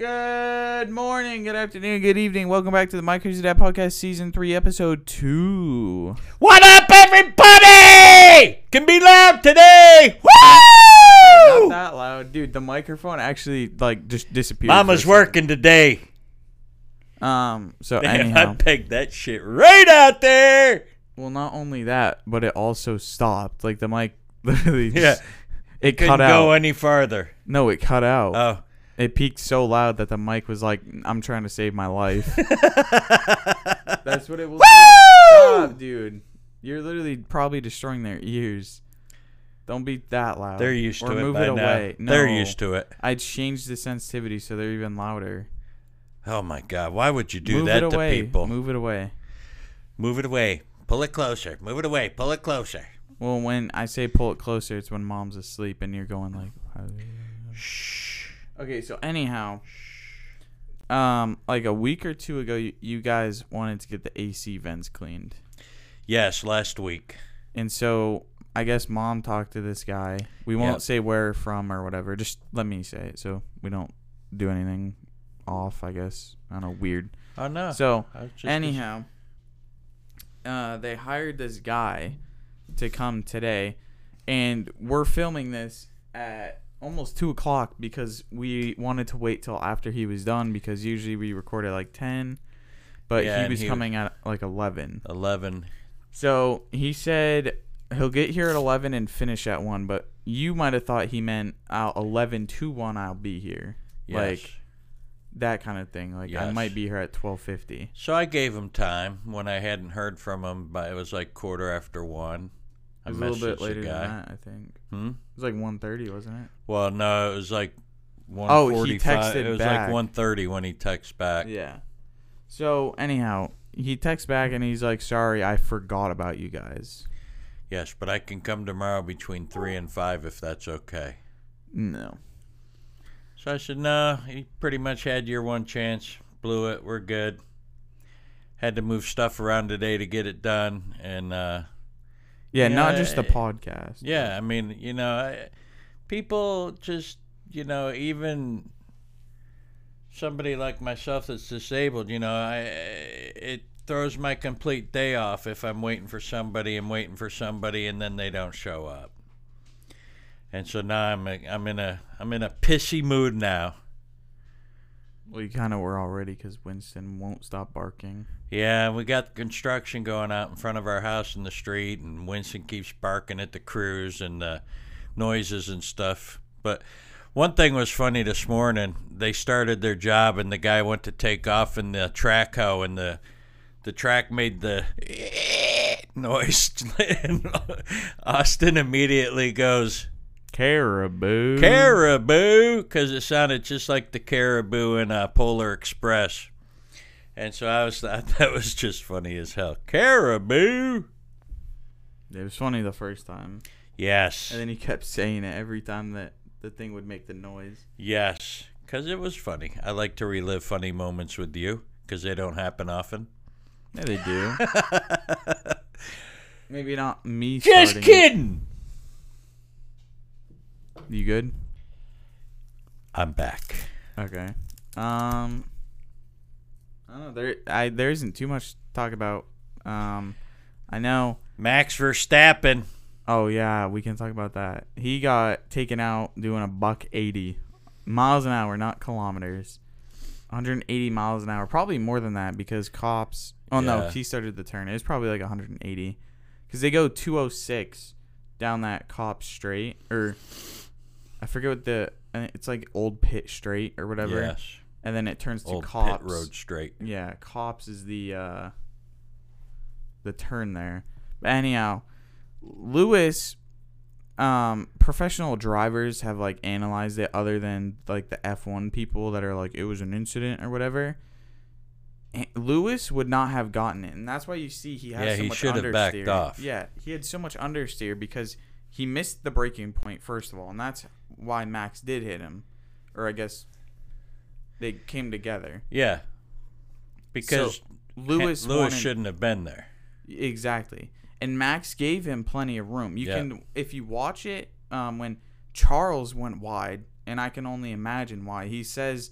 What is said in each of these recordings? Good morning, good afternoon, good evening. Welcome back to the Microsidat Podcast Season 3, Episode 2. What up, everybody? Can be loud today. Woo! Not that loud. Dude, the microphone actually, like, just disappeared. Mama's working today. So, damn, anyhow. I pegged that shit right out there. Well, not only that, but it also stopped. Like, the mic literally just... Yeah. It cut out. Couldn't go any farther. No, it cut out. Oh. It peaked so loud that the mic was like, I'm trying to save my life. That's what it will do. Stop, dude. You're literally probably destroying their ears. Don't be that loud. They're used to it. Or move it away. No, they're used to it. I changed the sensitivity so they're even louder. Oh, my God. Why would you do that to people? Move it away. Move it away. Pull it closer. Move it away. Pull it closer. Well, when I say pull it closer, it's when mom's asleep and you're going like... Shh. Okay, so anyhow, like a week or two ago, you guys wanted to get the AC vents cleaned. Yes, last week. And so I guess mom talked to this guy. We won't say where from or whatever. Just let me say it so we don't do anything off, I guess. I don't know, weird. Oh, no. So anyhow, they hired this guy to come today, and we're filming this at... almost 2 o'clock because we wanted to wait till after he was done because usually we record at like 10, but he was coming at like 11. So he said he'll get here at 11 and finish at 1, but you might have thought he meant 11 to 1 I'll be here. Yes. Like that kind of thing. Like I might be here at 12:50. So I gave him time when I hadn't heard from him, but it was like 1:15. It was a little bit later than that, I think. It was like 1:30, wasn't it? Well, no, it was like 1:45. Oh, he texted It was back. Like 1:30 when he texts back. Yeah. So, anyhow, he texts back and he's like, sorry, I forgot about you guys. Yes, but I can come tomorrow between 3 and 5 if that's okay. No. So I said, no, you pretty much had your one chance. Blew it. We're good. Had to move stuff around today to get it done. And, yeah, not just the podcast. Yeah, I mean, you know, people just, you know, even somebody like myself that's disabled, you know, it throws my complete day off if I'm waiting for somebody, and then they don't show up. And so now I'm in a pissy mood now. Well, you kind of were already because Winston won't stop barking. Yeah, we got construction going out in front of our house in the street, and Winston keeps barking at the crews and the noises and stuff. But one thing was funny this morning. They started their job, and the guy went to take off in the track hoe, and the track made the noise. And Austin immediately goes... Caribou, because it sounded just like the caribou in Polar Express. And so I thought that was just funny as hell. Caribou. It was funny the first time. Yes. And then he kept saying it every time that the thing would make the noise. Yes, because it was funny. I like to relive funny moments with you because they don't happen often. Yeah, they do. Maybe not me. Just kidding. You good? I'm back. Okay. I don't know. There isn't too much to talk about. I know. Max Verstappen. Oh, yeah. We can talk about that. He got taken out doing 180 miles an hour, not kilometers. 180 miles an hour. Probably more than that because cops. Oh, yeah. No. He started the turn. It was probably like 180 because they go 206 down that cop straight or... I forget what it's like Old Pit Straight or whatever. Yes. And then it turns to Old Cops. Old Pit Road Straight. Yeah, Cops is the turn there. But anyhow, Lewis, professional drivers have like analyzed it other than like the F1 people that are like it was an incident or whatever. And Lewis would not have gotten it. And that's why you see he has so much understeer. Yeah, he should have backed off. Yeah, he had so much understeer because he missed the breaking point, first of all, and that's why Max did hit him. Or I guess they came together. Yeah. Because so Lewis shouldn't have been there. Exactly. And Max gave him plenty of room. You can, if you watch it, when Charles went wide, and I can only imagine why, he says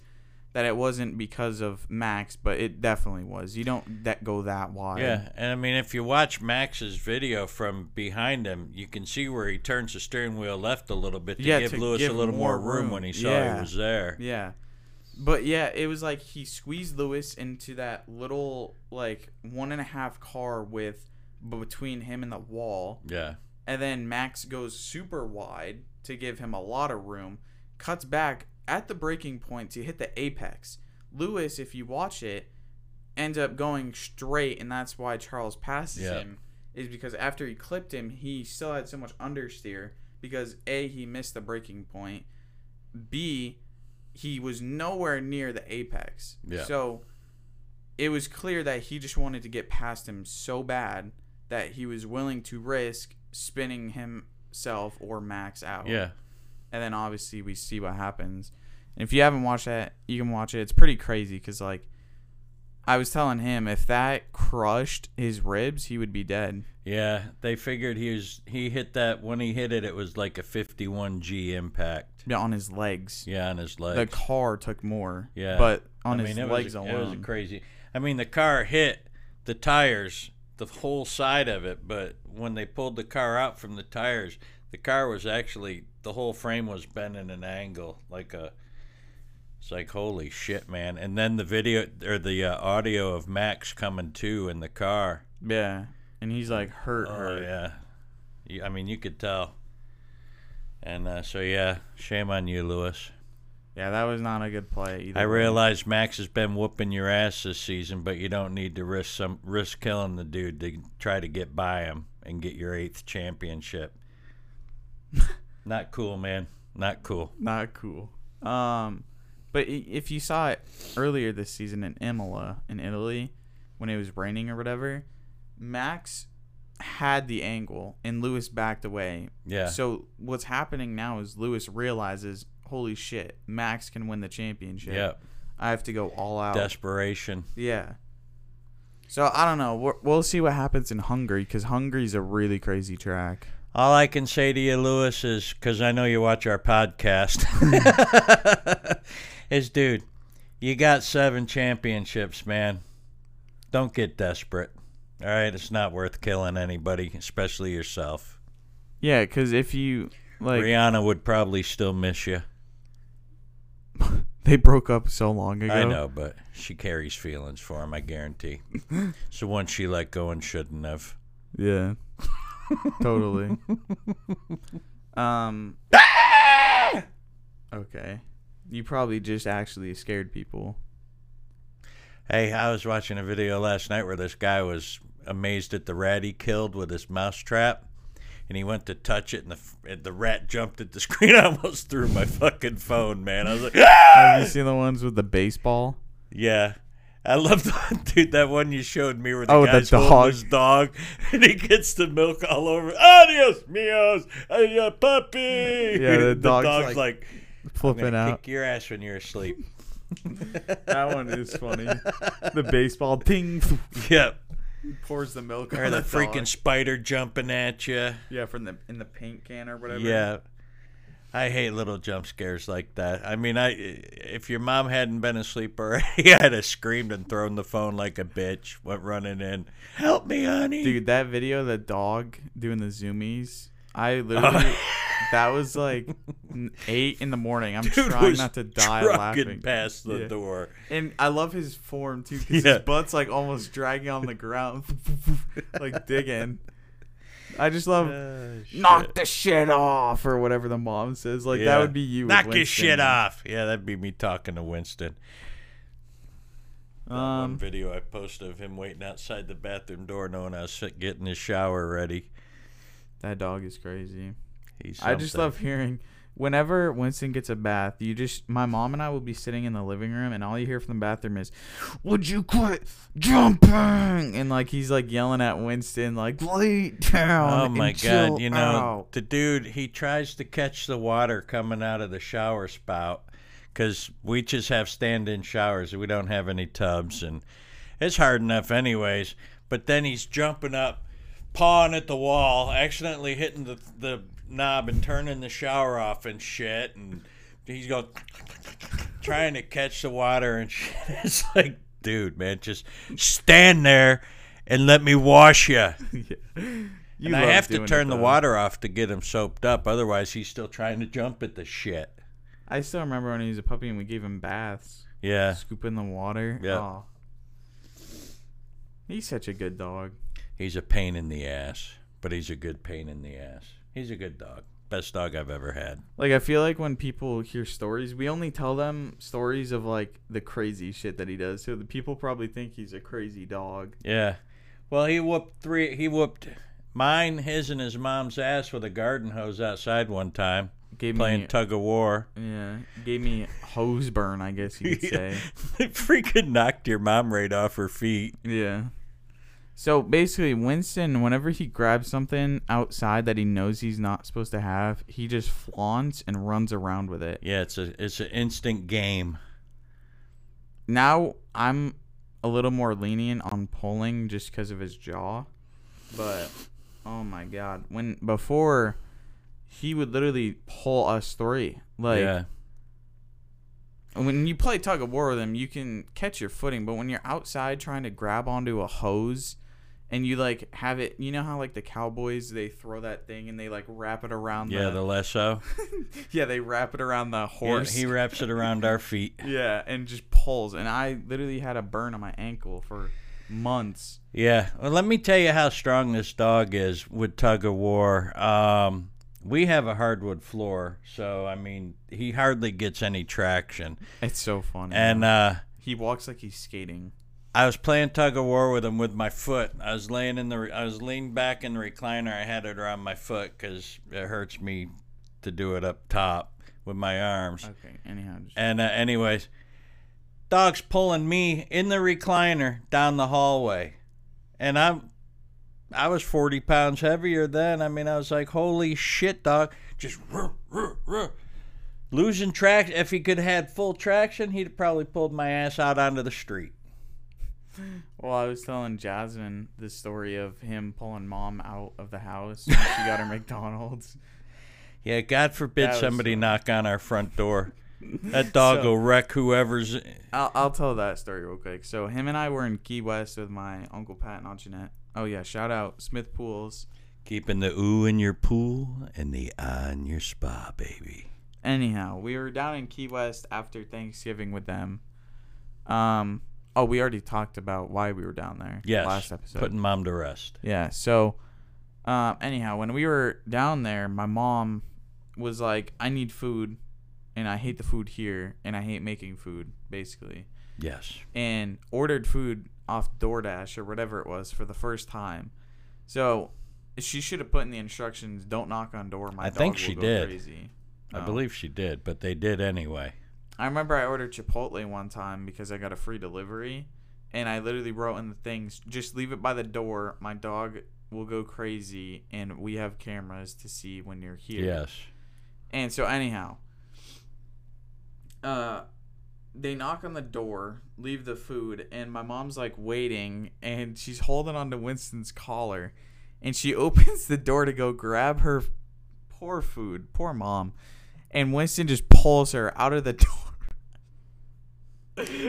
that it wasn't because of Max, but it definitely was. You don't go that wide. Yeah, and I mean, if you watch Max's video from behind him, you can see where he turns the steering wheel left a little bit to give Lewis a little more room when he saw he was there. Yeah. But, yeah, it was like he squeezed Lewis into that little, like, 1.5 car width between him and the wall. Yeah. And then Max goes super wide to give him a lot of room, cuts back at the breaking point to hit the apex. Lewis, if you watch it, ends up going straight, and that's why Charles passes him, is because after he clipped him, he still had so much understeer because, A, he missed the breaking point, B, he was nowhere near the apex. Yeah. So it was clear that he just wanted to get past him so bad that he was willing to risk spinning himself or Max out. Yeah. And then obviously we see what happens. And if you haven't watched that, you can watch it. It's pretty crazy because, like, I was telling him if that crushed his ribs, he would be dead. Yeah, they figured he hit that. When he hit it, it was like a 51G impact. Yeah, on his legs. Yeah, on his legs. The car took more. Yeah. But on his legs alone. It was crazy. I mean, the car hit the tires, the whole side of it. But when they pulled the car out from the tires, the car was actually, the whole frame was bent in an angle. It's like, holy shit, man. And then the video, or the audio of Max coming to in the car. Yeah. And he's like hurt. Oh, yeah. I mean, you could tell. And shame on you, Lewis. Yeah, that was not a good play either. I realize Max has been whooping your ass this season, but you don't need to risk killing the dude to try to get by him and get your 8th championship. Not cool, man. Not cool. Not cool. But if you saw it earlier this season in Imola, in Italy, when it was raining or whatever, Max had the angle and Lewis backed away. Yeah. So what's happening now is Lewis realizes, holy shit, Max can win the championship. Yep. I have to go all out. Desperation. Yeah. So I don't know. We'll see what happens in Hungary because Hungary's a really crazy track. All I can say to you, Lewis, is, because I know you watch our podcast, is, dude, you got 7 championships, man. Don't get desperate. All right? It's not worth killing anybody, especially yourself. Yeah, because if you, like, Rihanna would probably still miss you. They broke up so long ago. I know, but she carries feelings for him, I guarantee. So once she let go and shouldn't have. Yeah. Totally. Okay. You probably just actually scared people. Hey, I was watching a video last night where this guy was amazed at the rat he killed with his mousetrap, and he went to touch it, and the rat jumped at the screen. I almost threw my fucking phone, man. I was like, ah! Have you seen the ones with the baseball? Yeah. I love that, dude, that one you showed me where the guy's holding his dog and he gets the milk all over. Adios, mios, adios, puppy. Yeah, the dog's like flipping out. Kick your ass when you're asleep. That one is funny. The baseball ting. Yep. Pours the milk on the freaking dog. Spider jumping at you. Yeah, from in the paint can or whatever. Yeah. I hate little jump scares like that. I mean, if your mom hadn't been asleep already, I'd have screamed and thrown the phone like a bitch, went running in. Help me, honey. Dude, that video of the dog doing the zoomies, I literally, that was like 8 in the morning. I'm trying not to die laughing. Past the door. And I love his form, too, because his butt's like almost dragging on the ground, like digging. I just love knock the shit off or whatever the mom says. Like, that would be you. Knock his shit off. Yeah, that'd be me talking to Winston. One video I posted of him waiting outside the bathroom door knowing I was getting his shower ready. That dog is crazy. I just love hearing whenever Winston gets a bath, my mom and I will be sitting in the living room and all you hear from the bathroom is, would you quit jumping? And like, he's like yelling at Winston, like, lay down. Oh my God. You know, the dude, he tries to catch the water coming out of the shower spout because we just have stand-in showers. We don't have any tubs and it's hard enough anyways. But then he's jumping up, pawing at the wall, accidentally hitting the knob and turning the shower off and shit, and he's going trying to catch the water and shit. It's like, dude, man, just stand there and let me wash you. Yeah. And I have to turn the water off to get him soaped up. Otherwise, he's still trying to jump at the shit. I still remember when he was a puppy and we gave him baths. Yeah. Scooping the water. Yeah. Oh. He's such a good dog. He's a pain in the ass, but he's a good pain in the ass. He's a good dog. Best dog I've ever had. Like, I feel like when people hear stories, we only tell them stories of, like, the crazy shit that he does. So the people probably think he's a crazy dog. Yeah. Well, he whooped mine, his, and his mom's ass with a garden hose outside one time. Playing tug of war. Yeah. Gave me hose burn, I guess you could say. It freaking knocked your mom right off her feet. Yeah. So basically, Winston, whenever he grabs something outside that he knows he's not supposed to have, he just flaunts and runs around with it. Yeah, it's an instant game. Now I'm a little more lenient on pulling just because of his jaw, but oh my god, before he would literally pull us three, like. Yeah. When you play tug of war with him, you can catch your footing, but when you're outside trying to grab onto a hose. And you, like, have it... You know how, like, the cowboys, they throw that thing and they, like, wrap it around the lasso. Yeah, they wrap it around the horse. Yeah, he wraps it around our feet. Yeah, and just pulls. And I literally had a burn on my ankle for months. Yeah. Well, let me tell you how strong this dog is with tug of war. We have a hardwood floor, so, I mean, he hardly gets any traction. It's so funny. And he walks like he's skating. I was playing tug of war with him with my foot. I was leaned back in the recliner. I had it around my foot because it hurts me to do it up top with my arms. Okay. Anyhow. And anyways, dog's pulling me in the recliner down the hallway, and I was 40 pounds heavier then. I mean, I was like, holy shit, dog, just losing traction. If he could have had full traction, he'd probably pulled my ass out onto the street. Well, I was telling Jasmine the story of him pulling mom out of the house when she got her McDonald's. Yeah, God forbid somebody knock on our front door. That dog will wreck whoever's... I'll tell that story real quick. So him and I were in Key West with my Uncle Pat and Aunt Jeanette. Oh, yeah, shout out Smith Pools. Keeping the ooh in your pool and the ah in your spa, baby. Anyhow, we were down in Key West after Thanksgiving with them. Oh, we already talked about why we were down there. Yes, last episode. Putting mom to rest. Yeah, so anyhow, when we were down there, my mom was like, I need food, and I hate the food here, and I hate making food, basically. Yes. And ordered food off DoorDash or whatever it was for the first time. So she should have put in the instructions, don't knock on door, my dog will go crazy. I think she did. I believe she did, but they did anyway. I remember I ordered Chipotle one time because I got a free delivery, and I literally wrote in the things, just leave it by the door, my dog will go crazy, and we have cameras to see when you're here. Yes. And so anyhow, they knock on the door, leave the food, and my mom's, like, waiting, and she's holding on to Winston's collar, and she opens the door to go grab her poor food, poor mom, and Winston just pulls her out of the door.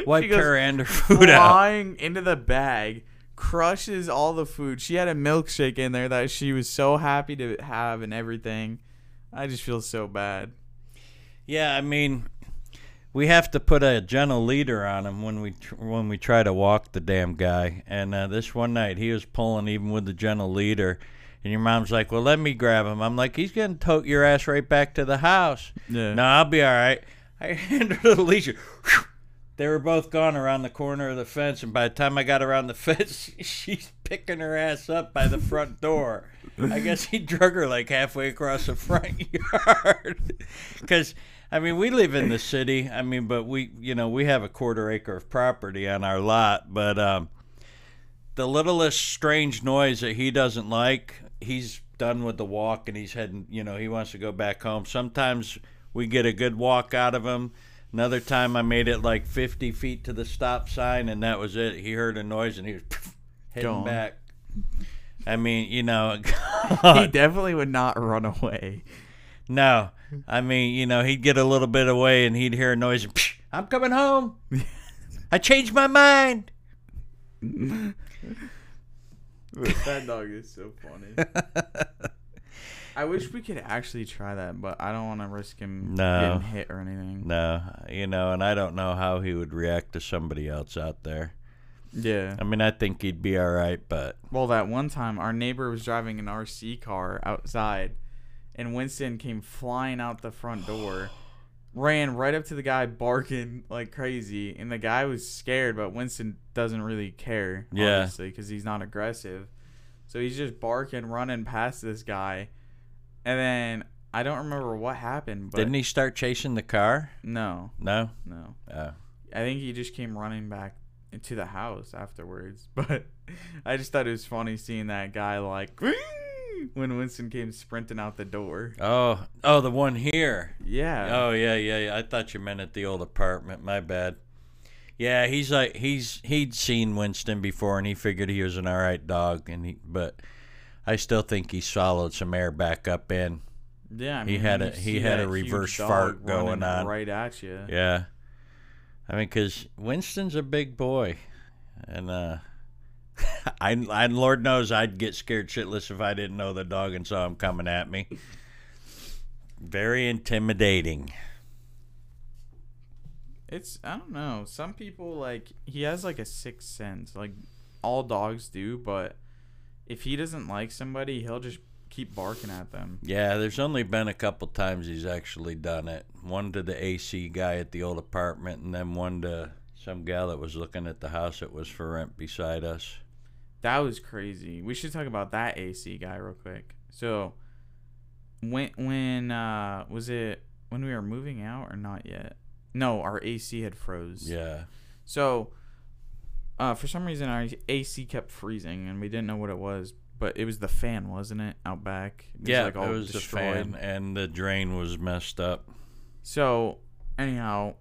Wiped her and her food out. Flying into the bag, crushes all the food. She had a milkshake in there that she was so happy to have and everything. I just feel so bad. Yeah, I mean, we have to put a gentle leader on him when we try to walk the damn guy. And this one night, he was pulling even with the gentle leader. And your mom's like, well, let me grab him. I'm like, he's going to tote your ass right back to the house. Yeah. No, I'll be all right. I handed her the leash. They were both gone around the corner of the fence, and by the time I got around the fence, she's picking her ass up by the front door. I guess he drug her like halfway across the front yard. Because, I mean, we live in the city. I mean, but we have a quarter acre of property on our lot. But the littlest strange noise that he doesn't like, he's done with the walk, and he's heading, he wants to go back home. Sometimes we get a good walk out of him. Another time I made it like 50 feet to the stop sign, and that was it. He heard a noise, and he was heading back. I mean, He definitely would not run away. No. I mean, he'd get a little bit away, and he'd hear a noise, and I'm coming home. I changed my mind. That dog is so funny. I wish we could actually try that, but I don't want to risk him getting hit or anything. No, you know, and I don't know how he would react to somebody else out there. Yeah. I mean, I think he'd be all right, but... Well, that one time, our neighbor was driving an RC car outside, and Winston came flying out the front door, ran right up to the guy barking like crazy, and the guy was scared, but Winston doesn't really care, obviously, because he's not aggressive. So he's just barking, running past this guy, and then... I don't remember what happened, but... Didn't he start chasing the car? No. No? No. Oh. I think he just came running back into the house afterwards, but I just thought it was funny seeing that guy like when Winston came sprinting out the door. Oh, the one here. Yeah. Oh, yeah. I thought you meant at the old apartment. My bad. Yeah, he's like he'd seen Winston before and he figured he was an all right dog, but I still think he swallowed some air back up in. Yeah, I mean, he had a reverse fart going on right at you. Yeah. I mean, because Winston's a big boy, and I Lord knows I'd get scared shitless if I didn't know the dog and saw him coming at me. Very intimidating. I don't know. Some people, like, he has, like, a sixth sense. Like, all dogs do, but if he doesn't like somebody, he'll just keep barking at them. Yeah, there's only been a couple times he's actually done it. One to the AC guy at the old apartment, and then one to some gal that was looking at the house that was for rent beside us. That was crazy. We should talk about that AC guy real quick. So, when was it when we were moving out or not yet? No, our AC had froze. Yeah. So, for some reason our AC kept freezing, and we didn't know what it was. But it was the fan, wasn't it? Out back. It was destroyed. The fan, and the drain was messed up. So, anyhow,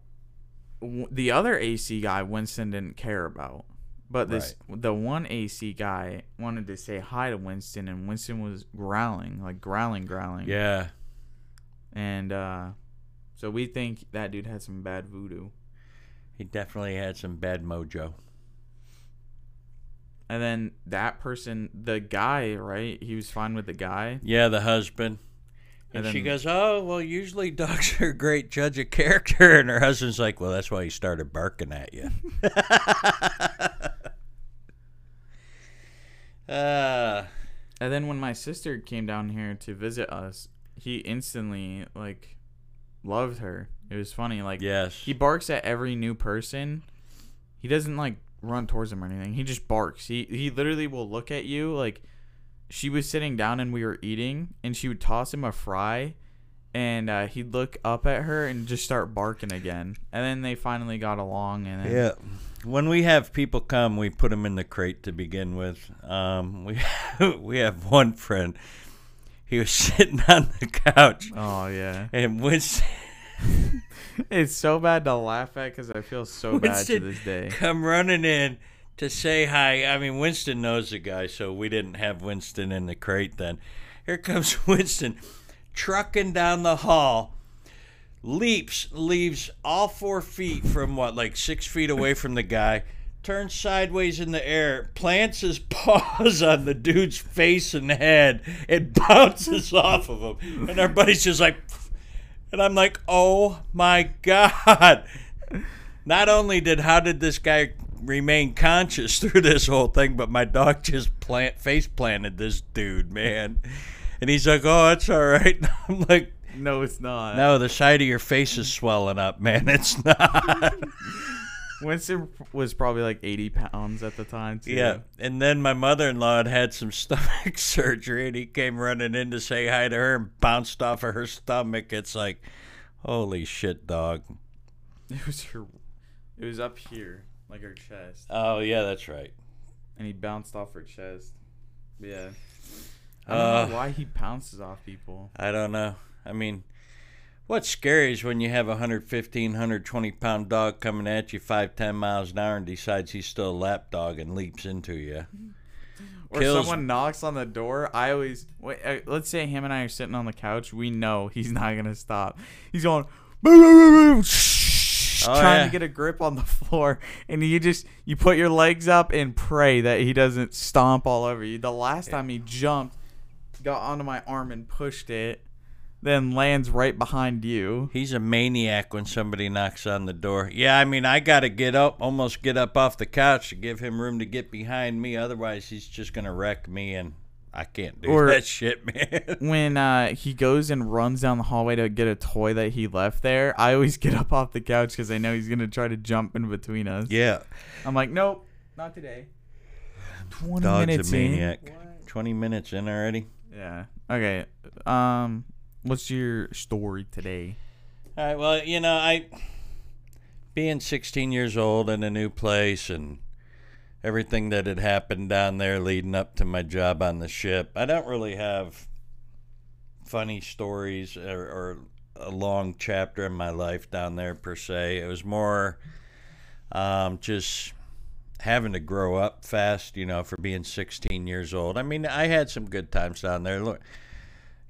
the other AC guy, Winston didn't care about. But the one AC guy wanted to say hi to Winston, and Winston was growling, like growling. Yeah. And so we think that dude had some bad voodoo. He definitely had some bad mojo. And then that person, the guy, right? He was fine with the guy. Yeah, the husband. And then, she goes, oh, well, usually dogs are a great judge of character. And her husband's like, well, that's why he started barking at you. And then when my sister came down here to visit us, he instantly, like, loved her. It was funny. Like, yes. He barks at every new person. He doesn't, like, run towards him or anything. He just barks. He literally will look at you. Like, she was sitting down and we were eating, and she would toss him a fry, and he'd look up at her and just start barking again. And then they finally got along. And then, yeah, when we have people come, we put them in the crate to begin with. We have one friend. He was sitting on the couch. Oh yeah, and Winston. It's so bad to laugh at because I feel so bad to this day. Come running in to say hi. I mean, Winston knows the guy, so we didn't have Winston in the crate then. Here comes Winston trucking down the hall, leaves all 4 feet from 6 feet away from the guy, turns sideways in the air, plants his paws on the dude's face and head, and bounces off of him. And our buddy's just like... And I'm like, oh, my God. Not only how did this guy remain conscious through this whole thing, but my dog just face planted this dude, man. And he's like, oh, it's all right. And I'm like, no, it's not. No, the side of your face is swelling up, man. It's not. Winston was probably like 80 pounds at the time, too. Yeah, and then my mother-in-law had some stomach surgery, and he came running in to say hi to her and bounced off of her stomach. It's like, holy shit, dog. It was up here, like her chest. Oh, yeah, that's right. And he bounced off her chest. Yeah. I don't know why he pounces off people. I don't know. I mean... What's scary is when you have a 115, 120-pound dog coming at you 5-10 miles an hour and decides he's still a lap dog and leaps into you. Or someone knocks on the door. Let's say him and I are sitting on the couch. We know he's not going to stop. He's going, boo, boo, boo, boo. trying to get a grip on the floor, and you put your legs up and pray that he doesn't stomp all over you. The last time he jumped, got onto my arm and pushed it, then lands right behind you. He's a maniac when somebody knocks on the door. Yeah, I mean, I got to almost get up off the couch to give him room to get behind me. Otherwise, he's just going to wreck me, and I can't do that shit, man. When he goes and runs down the hallway to get a toy that he left there, I always get up off the couch because I know he's going to try to jump in between us. Yeah. I'm like, nope, not today. 20 Dog's minutes a maniac. In. What? 20 minutes in already? Yeah. Okay. What's your story today? All right, well, you know, I being 16 years old in a new place and everything that had happened down there leading up to my job on the ship, I don't really have funny stories or a long chapter in my life down there per se. It was more just having to grow up fast, you know, for being 16 years old. I mean, I had some good times down there. Look,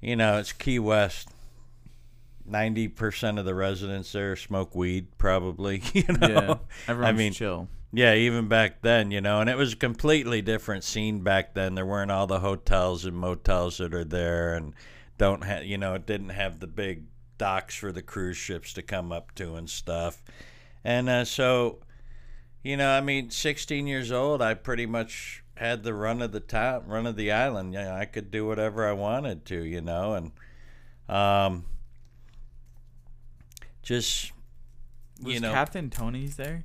you know, it's Key West. 90% of the residents there smoke weed, probably. You know, yeah, everyone's chill. Yeah, even back then, you know, and it was a completely different scene back then. There weren't all the hotels and motels that are there, and it didn't have the big docks for the cruise ships to come up to and stuff. And so, you know, I mean, 16 years old, I pretty much had the run of the island. You know, I could do whatever I wanted to, you know, and just, was you know, Captain Tony's there?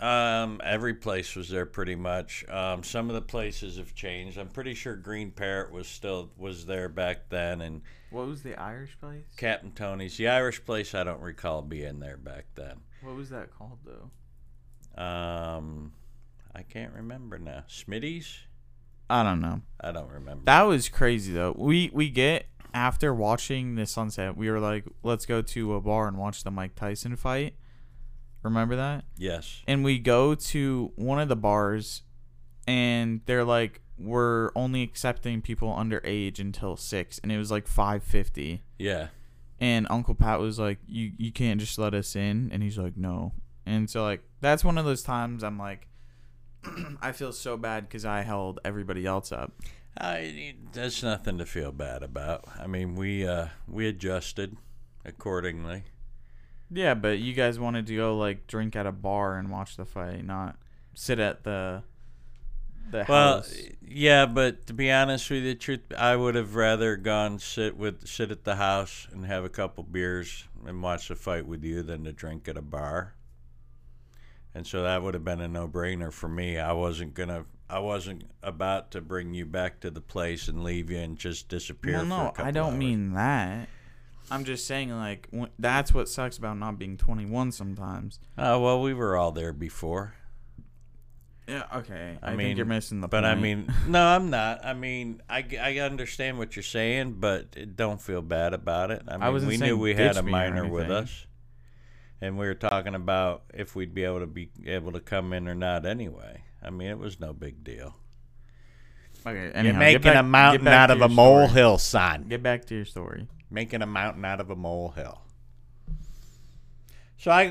Every place was there pretty much. Some of the places have changed. I'm pretty sure Green Parrot was there back then. And what was the Irish place? Captain Tony's. The Irish place, I don't recall being there back then. What was that called though? I can't remember now. Smitty's? I don't know. I don't remember. That was crazy though. After watching the sunset, we were like, let's go to a bar and watch the Mike Tyson fight. Remember that? Yes. And we go to one of the bars, and they're like, we're only accepting people underage until 6, and it was like 5:50. Yeah. And Uncle Pat was like, you can't just let us in, and he's like, no. And so like that's one of those times I'm like, I feel so bad because I held everybody else up. That's nothing to feel bad about. I mean, we adjusted accordingly. Yeah, but you guys wanted to go like drink at a bar and watch the fight, not sit at the house. Well, yeah, but to be honest with you, the truth, I would have rather gone sit at the house and have a couple beers and watch the fight with you than to drink at a bar. And so that would have been a no-brainer for me. I wasn't about to bring you back to the place and leave you and just disappear. Well, no, I don't mean that. I'm just saying, like, that's what sucks about not being 21 sometimes. Well, we were all there before. Yeah, okay. I think you're missing the point. But, I mean, no, I'm not. I mean, I understand what you're saying, but don't feel bad about it. I mean, we knew we had a minor with us, and we were talking about if we'd be able to come in or not anyway. I mean, it was no big deal. Okay, anyhow, you're making a mountain out of a molehill, son. Get back to your story. Making a mountain out of a molehill. So I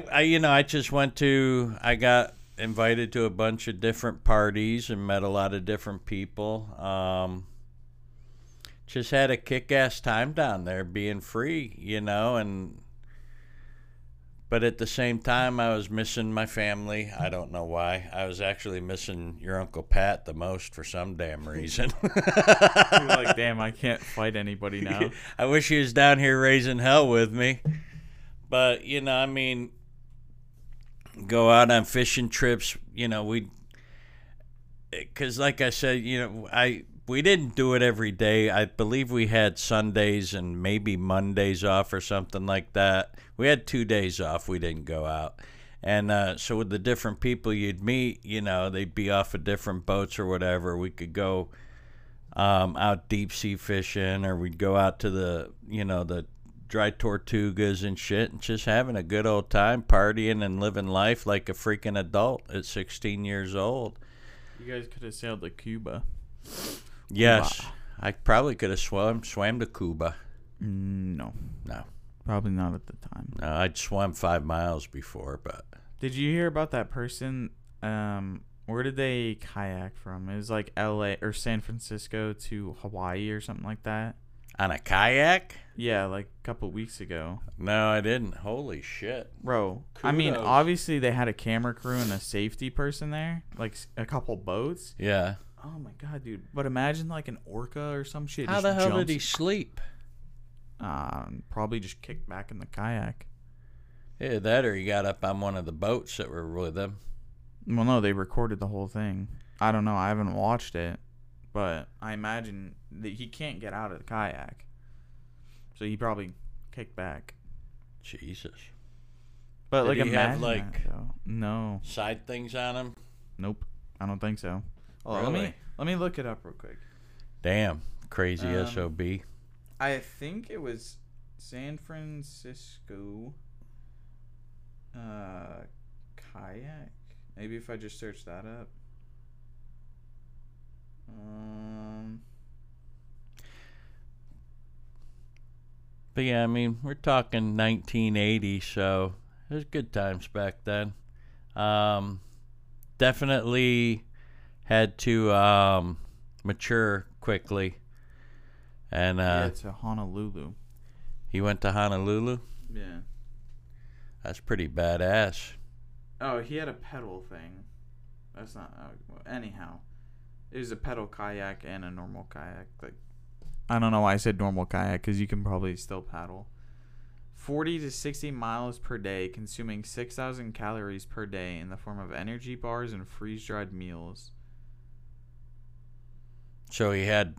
got invited to a bunch of different parties and met a lot of different people. Just had a kick-ass time down there being free, you know, but at the same time, I was missing my family. I don't know why. I was actually missing your Uncle Pat the most for some damn reason. You're like, damn, I can't fight anybody now. I wish he was down here raising hell with me. But, you know, I mean, go out on fishing trips. You know, because like I said, you know, we didn't do it every day. I believe we had Sundays and maybe Mondays off or something like that. We had 2 days off. We didn't go out. And so with the different people you'd meet, you know, they'd be off of different boats or whatever. We could go out deep sea fishing, or we'd go out to the, you know, the dry tortugas and shit, and just having a good old time partying and living life like a freaking adult at 16 years old. You guys could have sailed to Cuba. Yes, wow. I probably could have swam to Cuba. No. Probably not at the time. No, I'd swum 5 miles before, but... Did you hear about that person? Where did they kayak from? It was like L.A. or San Francisco to Hawaii or something like that. On a kayak? Yeah, like a couple weeks ago. No, I didn't. Holy shit. Bro, kudos. I mean, obviously they had a camera crew and a safety person there. Like a couple boats. Yeah. Oh, my God, dude. But imagine like an orca or some shit. How the hell did he sleep? Probably just kicked back in the kayak. Yeah, that or he got up on one of the boats that were with him. Well, no, they recorded the whole thing. I don't know. I haven't watched it. But I imagine that he can't get out of the kayak. So he probably kicked back. Jesus. But did like he have like no side things on him? Nope. I don't think so. Oh, really? Let me look it up real quick. Damn. Crazy SOB. I think it was San Francisco kayak. Maybe if I just search that up. But yeah, I mean, we're talking 1980, so there's good times back then. Definitely had to mature quickly. And yeah, to Honolulu. He went to Honolulu? Yeah. That's pretty badass. Oh, he had a pedal thing. That's not... anyhow. It was a pedal kayak and a normal kayak. Like, I don't know why I said normal kayak, because you can probably still paddle. 40 to 60 miles per day, consuming 6,000 calories per day in the form of energy bars and freeze-dried meals. So he had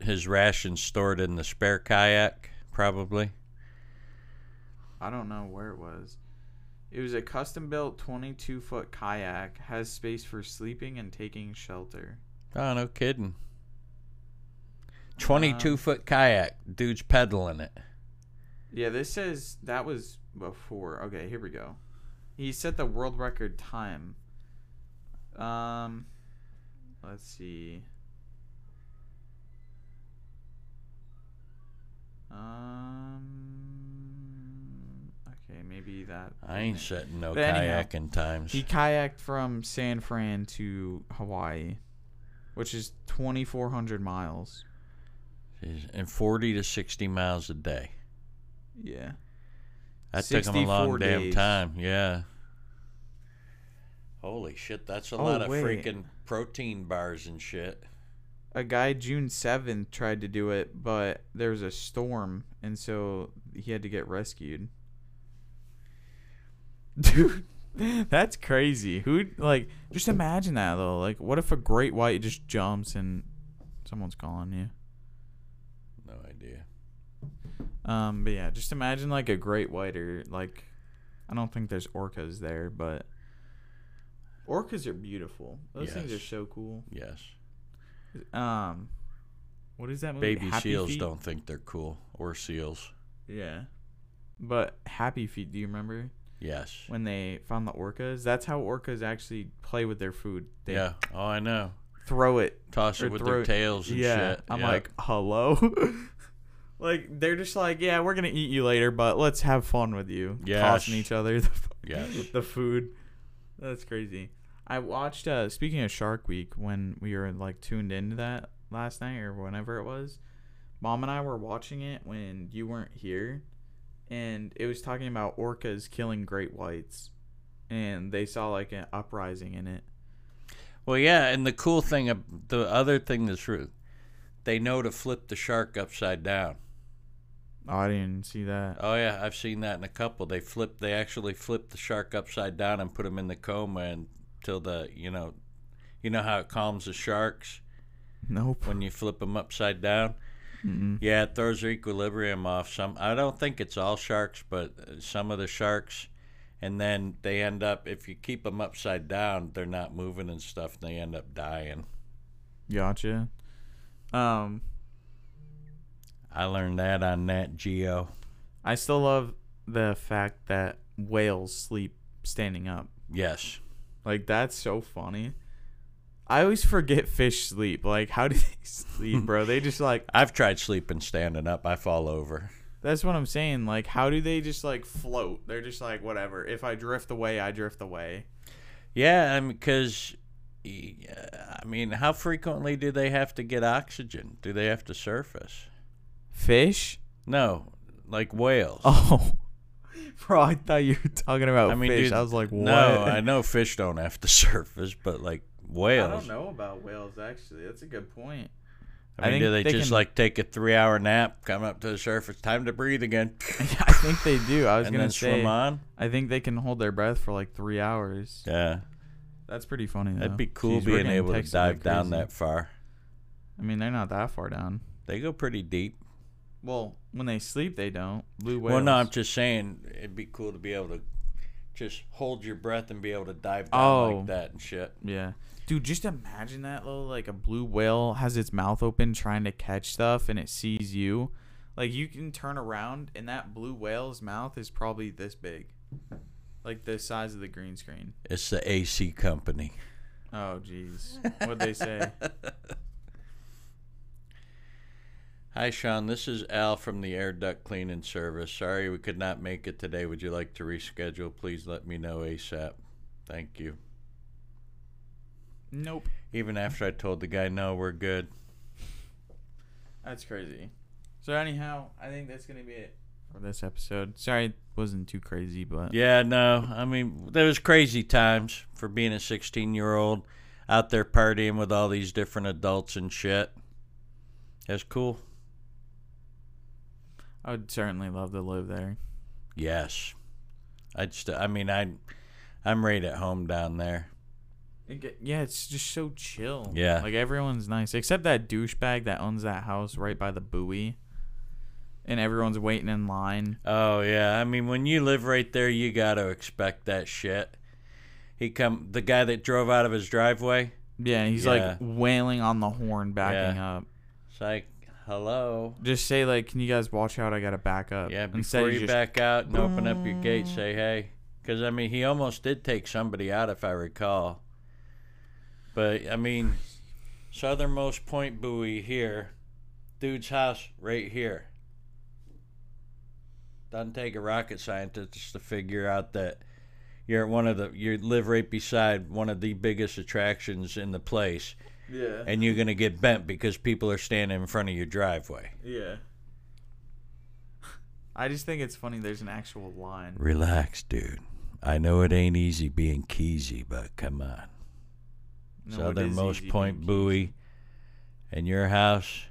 his rations stored in the spare kayak, probably? I don't know where it was. It was a custom-built 22-foot kayak, has space for sleeping and taking shelter. Oh, no kidding. 22-foot kayak. Dude's pedaling it. Yeah, this says that was before. Okay, here we go. He set the world record time. Let's see. Okay, maybe that. I ain't setting no kayaking times. He kayaked from San Fran to Hawaii, which is 2,400 miles. Jeez, and 40 to 60 miles a day. Yeah. That took him a long damn time. Yeah. Holy shit, that's a lot of freaking protein bars and shit. A guy June 7th tried to do it, but there was a storm, and so he had to get rescued. Dude, that's crazy. Who, like, just imagine that, though. Like, what if a great white just jumps and someone's calling you? No idea. But yeah, just imagine, like, a great white or, like, I don't think there's orcas there, but orcas are beautiful. Those things are so cool. Yes. What is that movie? Baby Happy seals Feet? Don't think they're cool. Or seals. Yeah. But Happy Feet, do you remember? Yes. When they found the orcas, that's how orcas actually play with their food. They Oh, I know. Throw it. Toss it with their tails and shit. I'm like, hello? Like, they're just like, yeah, we're going to eat you later, but let's have fun with you. Yes. Tossing each other the food. That's crazy. I watched, speaking of Shark Week, when we were, like, tuned into that last night or whenever it was, Mom and I were watching it when you weren't here, and it was talking about orcas killing great whites, and they saw, like, an uprising in it. Well, yeah, and the cool thing, the other thing that's rude, they know to flip the shark upside down. Oh, I didn't see that. Oh, yeah, I've seen that in a couple. They actually flip the shark upside down and put him in the coma and... till the you know how it calms the sharks. Nope. When you flip them upside down, yeah, it throws their equilibrium off. Some I don't think it's all sharks, but some of the sharks, and then they end up if you keep them upside down, they're not moving and stuff, and they end up dying. Gotcha. I learned that on Nat Geo. I still love the fact that whales sleep standing up. Yes. Like, that's so funny. I always forget fish sleep. Like, how do they sleep, bro? They just, like... I've tried sleeping standing up. I fall over. That's what I'm saying. Like, how do they just, like, float? They're just like, whatever. If I drift away, I drift away. Yeah, I mean, because, I mean, how frequently do they have to get oxygen? Do they have to surface? Fish? No, like whales. Oh. Bro, I thought you were talking about fish. Dude, I was like, what? No, I know fish don't have to surface, but, like, whales. I don't know about whales, actually. That's a good point. I mean, do they just, like, take a 3-hour nap, come up to the surface, time to breathe again? I think they do. I was going to say, swim on? I think they can hold their breath for, like, 3 hours. Yeah. That's pretty funny, though. That'd be cool being able to dive down that far. I mean, they're not that far down. They go pretty deep. Well, when they sleep, they don't. Blue whales. Well, no, I'm just saying it'd be cool to be able to just hold your breath and be able to dive down like that and shit. Yeah. Dude, just imagine that, though. Like, a blue whale has its mouth open trying to catch stuff, and it sees you. Like, you can turn around, and that blue whale's mouth is probably this big. Like, the size of the green screen. It's the AC company. Oh, jeez. What'd they say? Hi, Sean. This is Al from the Air Duct Cleaning Service. Sorry we could not make it today. Would you like to reschedule? Please let me know ASAP. Thank you. Nope. Even after I told the guy, no, we're good. That's crazy. So anyhow, I think that's going to be it for this episode. Sorry it wasn't too crazy, but... Yeah, no. I mean, there was crazy times for being a 16-year-old out there partying with all these different adults and shit. That's cool. I would certainly love to live there. Yes. I'm right at home down there. Yeah, it's just so chill. Yeah. Like, everyone's nice. Except that douchebag that owns that house right by the buoy. And everyone's waiting in line. Oh, yeah. I mean, when you live right there, you got to expect that shit. The guy that drove out of his driveway. Yeah, he's like wailing on the horn backing up. It's like, hello. Just say, like, can you guys watch out? I got to back up. Yeah, before you back out and open up your gate, say, hey. Because, I mean, he almost did take somebody out, if I recall. But, I mean, Southernmost Point buoy here. Dude's house right here. Doesn't take a rocket scientist to figure out that you live right beside one of the biggest attractions in the place. Yeah. And you're going to get bent because people are standing in front of your driveway. Yeah. I just think it's funny there's an actual line. Relax, dude. I know it ain't easy being keazy, but come on. No, Southernmost Point buoy and your house.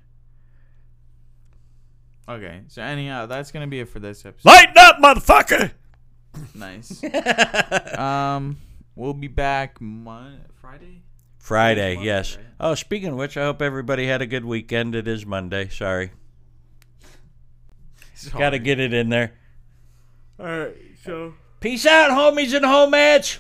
Okay, so anyhow, that's going to be it for this episode. Lighten up, motherfucker! Nice. We'll be back Friday? Friday, yes. Right? Oh, speaking of which, I hope everybody had a good weekend. It is Monday. Sorry. Got to get it in there. All right, so... Peace out, homies and homettes!